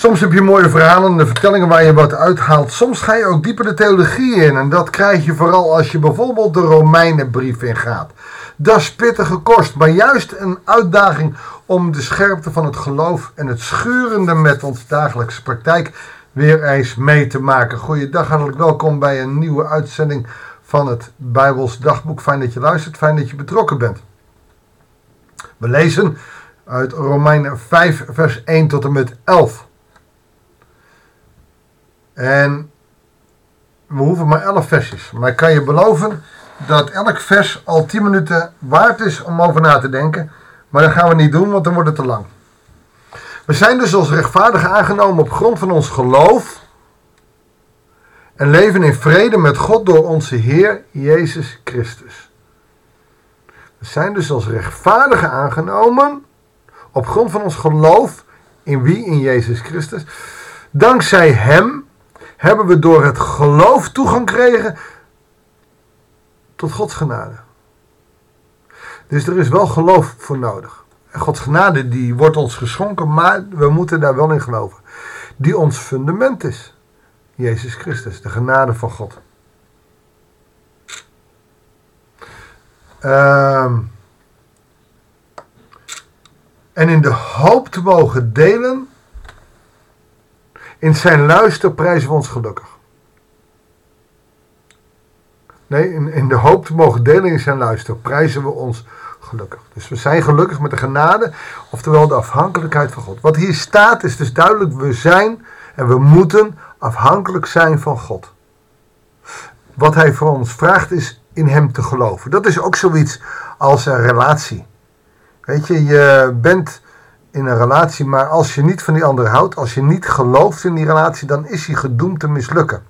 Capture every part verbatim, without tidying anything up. Soms heb je mooie verhalen en de vertellingen waar je wat uithaalt. Soms ga je ook dieper de theologie in. En dat krijg je vooral als je bijvoorbeeld de Romeinenbrief ingaat. Dat is pittige kost, maar juist een uitdaging om de scherpte van het geloof en het schurende met onze dagelijkse praktijk weer eens mee te maken. Goeiedag, hartelijk welkom bij een nieuwe uitzending van het Bijbels dagboek. Fijn dat je luistert, fijn dat je betrokken bent. We lezen uit Romeinen vijf vers één tot en met elf. En we hoeven maar elf versjes. Maar ik kan je beloven dat elk vers al tien minuten waard is om over na te denken. Maar dat gaan we niet doen, want dan wordt het te lang. We zijn dus als rechtvaardigen aangenomen op grond van ons geloof. En leven in vrede met God door onze Heer Jezus Christus. We zijn dus als rechtvaardigen aangenomen op grond van ons geloof. In wie? In Jezus Christus. Dankzij hem hebben we door het geloof toegang gekregen tot Gods genade. Dus er is wel geloof voor nodig. En Gods genade die wordt ons geschonken, maar we moeten daar wel in geloven. Die ons fundament is. Jezus Christus, de genade van God. Uh, en in de hoop te mogen delen. In zijn luister prijzen we ons gelukkig. Nee, in, in de hoop te mogen delen in zijn luister prijzen we ons gelukkig. Dus we zijn gelukkig met de genade, oftewel de afhankelijkheid van God. Wat hier staat is dus duidelijk, we zijn en we moeten afhankelijk zijn van God. Wat hij voor ons vraagt is in hem te geloven. Dat is ook zoiets als een relatie. Weet je, je bent in een relatie, maar als je niet van die ander houdt, als je niet gelooft in die relatie, dan is hij gedoemd te mislukken.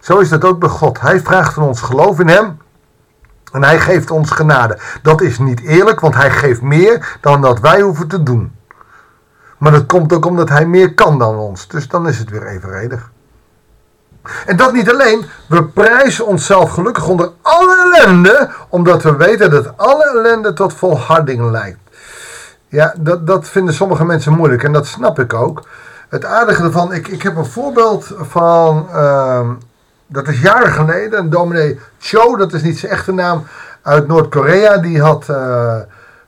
Zo is dat ook bij God. Hij vraagt van ons geloof in hem en hij geeft ons genade. Dat is niet eerlijk, want hij geeft meer dan dat wij hoeven te doen. Maar dat komt ook omdat hij meer kan dan ons. Dus dan is het weer evenredig. En dat niet alleen. We prijzen onszelf gelukkig onder alle ellende, omdat we weten dat alle ellende tot volharding leidt. Ja, dat, dat vinden sommige mensen moeilijk. En dat snap ik ook. Het aardige ervan, ik, ik heb een voorbeeld van... Uh, dat is jaren geleden. Een dominee Cho, dat is niet zijn echte naam, uit Noord-Korea. Die had uh,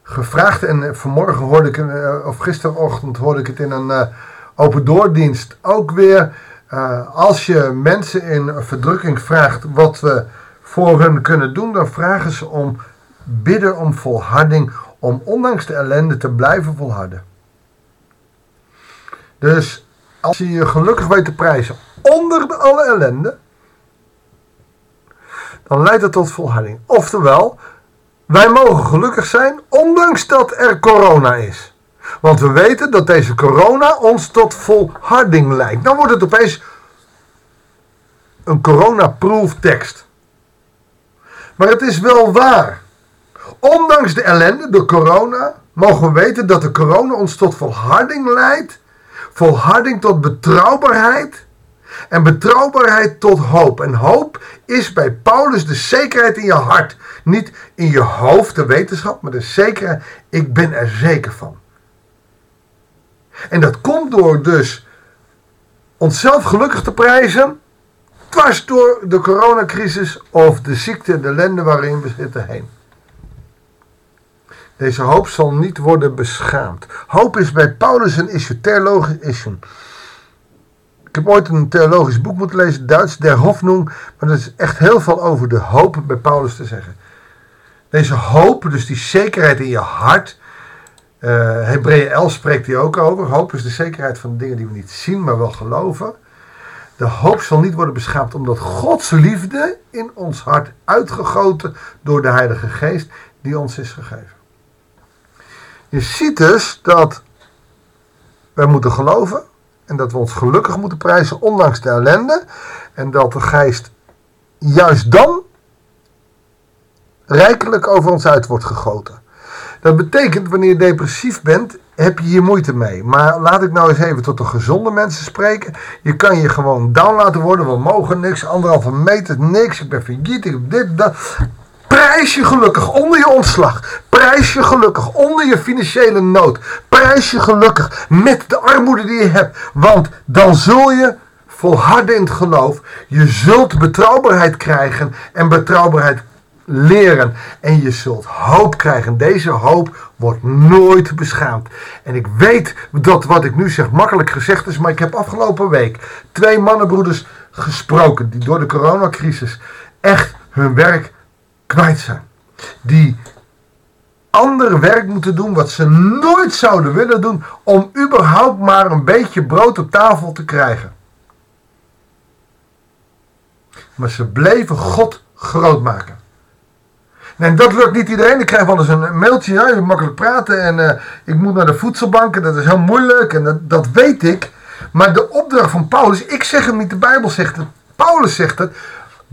gevraagd. En vanmorgen hoorde ik... Uh, of gisterochtend hoorde ik het in een uh, open doordienst ook weer. Uh, als je mensen in verdrukking vraagt wat we voor hun kunnen doen, dan vragen ze om bidden om volharding, om ondanks de ellende te blijven volharden. Dus als je je gelukkig weet te prijzen onder alle ellende, dan leidt dat tot volharding. Oftewel, wij mogen gelukkig zijn ondanks dat er corona is. Want we weten dat deze corona ons tot volharding leidt. Dan wordt het opeens een coronaproof tekst. Maar het is wel waar. Ondanks de ellende, de corona, mogen we weten dat de corona ons tot volharding leidt. Volharding tot betrouwbaarheid. En betrouwbaarheid tot hoop. En hoop is bij Paulus de zekerheid in je hart. Niet in je hoofd, de wetenschap, maar de zekerheid. Ik ben er zeker van. En dat komt door dus onszelf gelukkig te prijzen. Dwars door de coronacrisis of de ziekte en de ellende waarin we zitten heen. Deze hoop zal niet worden beschaamd. Hoop is bij Paulus een issue, theologisch issue. Ik heb ooit een theologisch boek moeten lezen, Duits, Der Hoffnung. Maar er is echt heel veel over de hoop bij Paulus te zeggen. Deze hoop, dus die zekerheid in je hart. Uh, Hebreeën elf spreekt hij ook over. Hoop is de zekerheid van de dingen die we niet zien, maar wel geloven. De hoop zal niet worden beschaamd, omdat Gods liefde in ons hart uitgegoten door de Heilige Geest die ons is gegeven. Je ziet dus dat wij moeten geloven en dat we ons gelukkig moeten prijzen ondanks de ellende. En dat de Geest juist dan rijkelijk over ons uit wordt gegoten. Dat betekent wanneer je depressief bent, heb je hier moeite mee. Maar laat ik nou eens even tot de gezonde mensen spreken. Je kan je gewoon down laten worden, we mogen niks, anderhalve meter, niks, ik ben failliet, ik heb dit, dat. Prijs je gelukkig onder je ontslag. Prijs je gelukkig onder je financiële nood. Prijs je gelukkig met de armoede die je hebt. Want dan zul je volharden in het geloof. Je zult betrouwbaarheid krijgen en betrouwbaarheid leren. En je zult hoop krijgen. Deze hoop wordt nooit beschaamd. En ik weet dat wat ik nu zeg makkelijk gezegd is. Maar ik heb afgelopen week twee mannenbroeders gesproken. Die door de coronacrisis echt hun werk kwijt zijn. Die ander werk moeten doen wat ze nooit zouden willen doen. Om überhaupt maar een beetje brood op tafel te krijgen. Maar ze bleven God groot maken. En dat lukt niet iedereen. Ik krijg wel eens een mailtje. Ja, je moet makkelijk praten. En uh, ik moet naar de voedselbank. En dat is heel moeilijk. En dat, dat weet ik. Maar de opdracht van Paulus. Ik zeg het niet. De Bijbel zegt het. Paulus zegt het.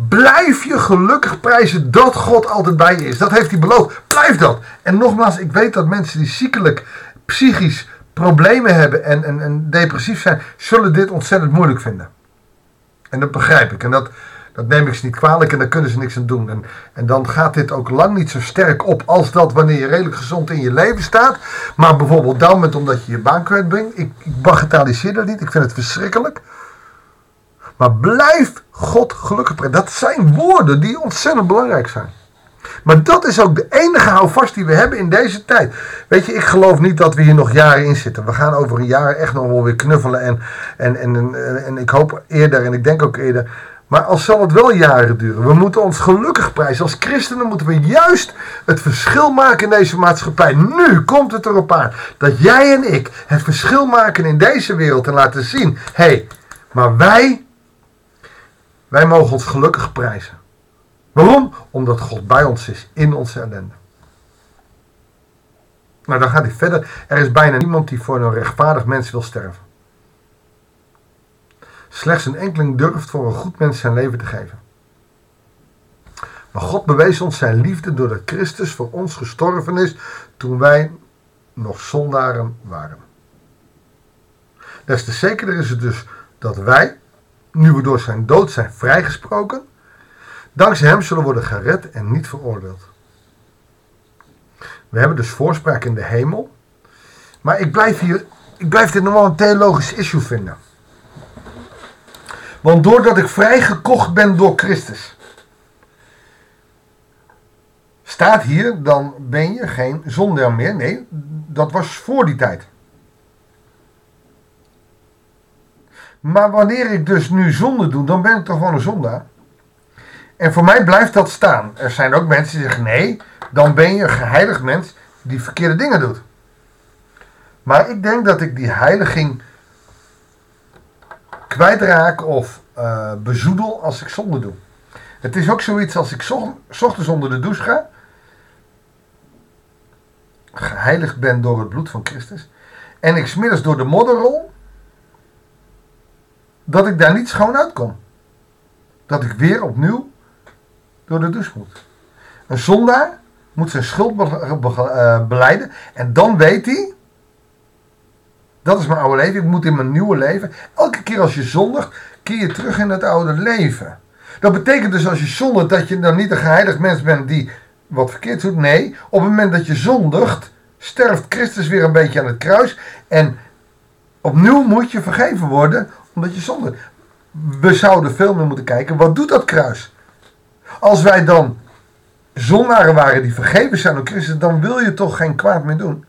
Blijf je gelukkig prijzen dat God altijd bij je is. Dat heeft hij beloofd. Blijf dat. En nogmaals. Ik weet dat mensen die ziekelijk, psychisch problemen hebben. En, en, en depressief zijn. Zullen dit ontzettend moeilijk vinden. En dat begrijp ik. En dat... Dat neem ik ze niet kwalijk en daar kunnen ze niks aan doen. En, en dan gaat dit ook lang niet zo sterk op als dat wanneer je redelijk gezond in je leven staat. Maar bijvoorbeeld dan met omdat je je baan kwijtbrengt. Ik, ik bagatelliseer dat niet. Ik vind het verschrikkelijk. Maar blijf God gelukkig brengen. Dat zijn woorden die ontzettend belangrijk zijn. Maar dat is ook de enige houvast die we hebben in deze tijd. Weet je, ik geloof niet dat we hier nog jaren in zitten. We gaan over een jaar echt nog wel weer knuffelen. En, en, en, en, en ik hoop eerder en ik denk ook eerder... Maar al zal het wel jaren duren. We moeten ons gelukkig prijzen. Als christenen moeten we juist het verschil maken in deze maatschappij. Nu komt het erop aan dat jij en ik het verschil maken in deze wereld. En laten zien. Hé, hey, maar wij, wij mogen ons gelukkig prijzen. Waarom? Omdat God bij ons is. In onze ellende. Nou, dan gaat hij verder. Er is bijna niemand die voor een rechtvaardig mens wil sterven. Slechts een enkeling durft voor een goed mens zijn leven te geven. Maar God bewees ons zijn liefde doordat Christus voor ons gestorven is toen wij nog zondaren waren. Des te zekerder is het dus dat wij, nu we door zijn dood zijn vrijgesproken, dankzij hem zullen worden gered en niet veroordeeld. We hebben dus voorspraak in de hemel, maar ik blijf, hier, ik blijf dit nog wel een theologisch issue vinden. Want doordat ik vrijgekocht ben door Christus. Staat hier, dan ben je geen zondaar meer. Nee, dat was voor die tijd. Maar wanneer ik dus nu zonde doe, dan ben ik toch gewoon een zondaar. En voor mij blijft dat staan. Er zijn ook mensen die zeggen, nee, dan ben je een geheiligd mens die verkeerde dingen doet. Maar ik denk dat ik die heiliging... kwijtraak of uh, bezoedel als ik zonde doe. Het is ook zoiets als ik 's zocht, ochtends onder de douche ga. Geheiligd ben door het bloed van Christus. En ik 's middags door de modderrol. Dat ik daar niet schoon uitkom. Dat ik weer opnieuw door de douche moet. Een zondaar moet zijn schuld be- be- uh, belijden. En dan weet hij... Dat is mijn oude leven. Ik moet in mijn nieuwe leven. Elke keer als je zondigt, keer je terug in het oude leven. Dat betekent dus als je zondigt dat je dan niet een geheiligd mens bent die wat verkeerd doet. Nee, op het moment dat je zondigt, sterft Christus weer een beetje aan het kruis. En opnieuw moet je vergeven worden omdat je zondigt. We zouden veel meer moeten kijken. Wat doet dat kruis? Als wij dan zondaren waren die vergeven zijn door Christus, dan wil je toch geen kwaad meer doen.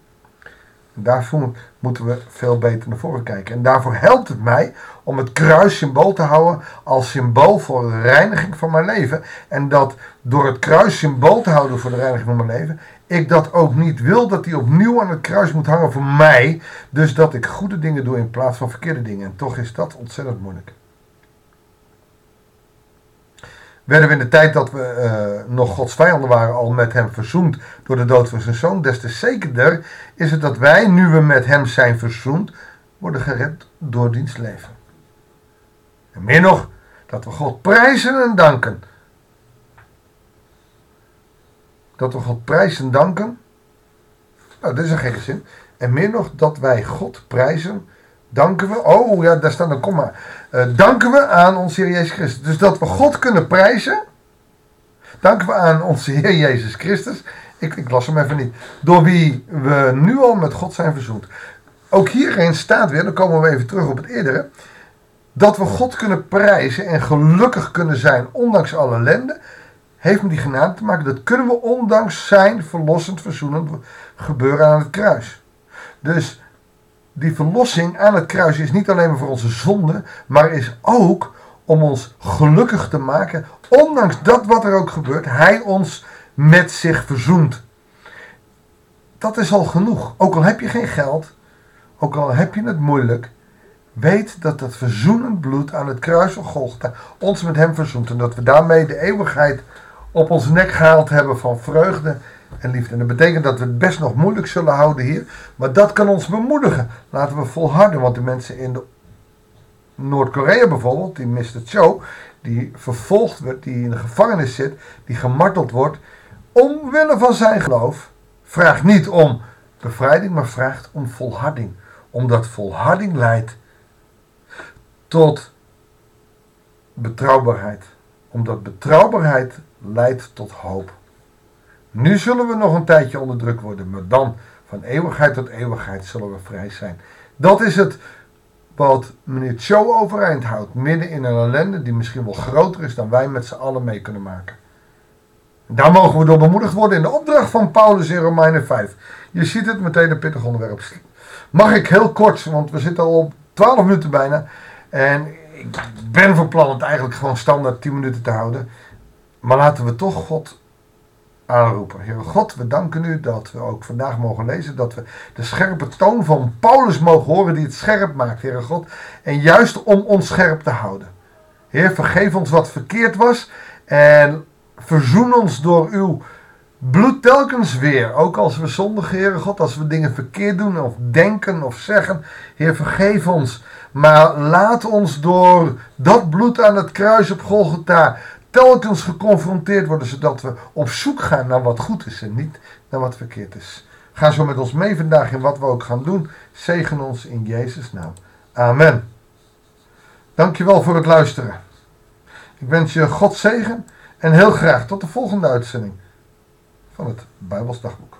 Daarvoor moeten we veel beter naar voren kijken. En daarvoor helpt het mij om het kruis symbool te houden als symbool voor de reiniging van mijn leven. En dat door het kruis symbool te houden voor de reiniging van mijn leven, ik dat ook niet wil dat die opnieuw aan het kruis moet hangen voor mij. Dus dat ik goede dingen doe in plaats van verkeerde dingen. En toch is dat ontzettend moeilijk. Werden we in de tijd dat we uh, nog Gods vijanden waren al met hem verzoend door de dood van zijn zoon. Des te zekerder is het dat wij, nu we met hem zijn verzoend, worden gered door diens leven. En meer nog, dat we God prijzen en danken. Dat we God prijzen en danken. Nou, dat is een gekke zin. En meer nog, dat wij God prijzen... Danken we, oh ja, daar staat een komma. Uh, danken we aan onze Heer Jezus Christus. Dus dat we God kunnen prijzen. Dank aan onze Heer Jezus Christus. Ik, ik las hem even niet. Door wie we nu al met God zijn verzoend. Ook hierin staat weer, dan komen we even terug op het eerdere, dat we God kunnen prijzen en gelukkig kunnen zijn, ondanks alle ellende, heeft met die genade te maken. Dat kunnen we ondanks zijn verlossend, verzoenend gebeuren aan het kruis. Dus die verlossing aan het kruis is niet alleen maar voor onze zonde, maar is ook om ons gelukkig te maken, ondanks dat wat er ook gebeurt, hij ons met zich verzoent. Dat is al genoeg. Ook al heb je geen geld, ook al heb je het moeilijk, weet dat dat verzoenend bloed aan het kruis van Golgotha ons met hem verzoent. En dat we daarmee de eeuwigheid op ons nek gehaald hebben van vreugde en liefde. En dat betekent dat we het best nog moeilijk zullen houden hier. Maar dat kan ons bemoedigen. Laten we volharden. Want de mensen in de Noord-Korea bijvoorbeeld, die mister Cho, die vervolgd wordt, die in de gevangenis zit, die gemarteld wordt, omwille van zijn geloof, vraagt niet om bevrijding, maar vraagt om volharding. Omdat volharding leidt tot betrouwbaarheid. Omdat betrouwbaarheid leidt tot hoop. Nu zullen we nog een tijdje onder druk worden, maar dan van eeuwigheid tot eeuwigheid zullen we vrij zijn. Dat is het wat meneer Cho overeind houdt, midden in een ellende die misschien wel groter is dan wij met z'n allen mee kunnen maken. Daar mogen we door bemoedigd worden in de opdracht van Paulus in Romeinen vijf. Je ziet het, meteen een pittig onderwerp. Mag ik heel kort, want we zitten al op twaalf minuten bijna. En ik ben van plan het eigenlijk gewoon standaard tien minuten te houden. Maar laten we toch God aanroepen. Heere God, we danken u dat we ook vandaag mogen lezen. Dat we de scherpe toon van Paulus mogen horen die het scherp maakt, Heere God. En juist om ons scherp te houden. Heer, vergeef ons wat verkeerd was. En verzoen ons door uw bloed telkens weer. Ook als we zondigen, Heere God. Als we dingen verkeerd doen of denken of zeggen. Heer, vergeef ons. Maar laat ons door dat bloed aan het kruis op Golgotha telkens geconfronteerd worden, zodat we op zoek gaan naar wat goed is en niet naar wat verkeerd is. Ga zo met ons mee vandaag in wat we ook gaan doen. Zegen ons in Jezus' naam. Amen. Dankjewel voor het luisteren. Ik wens je God zegen en heel graag tot de volgende uitzending van het Bijbels dagboek.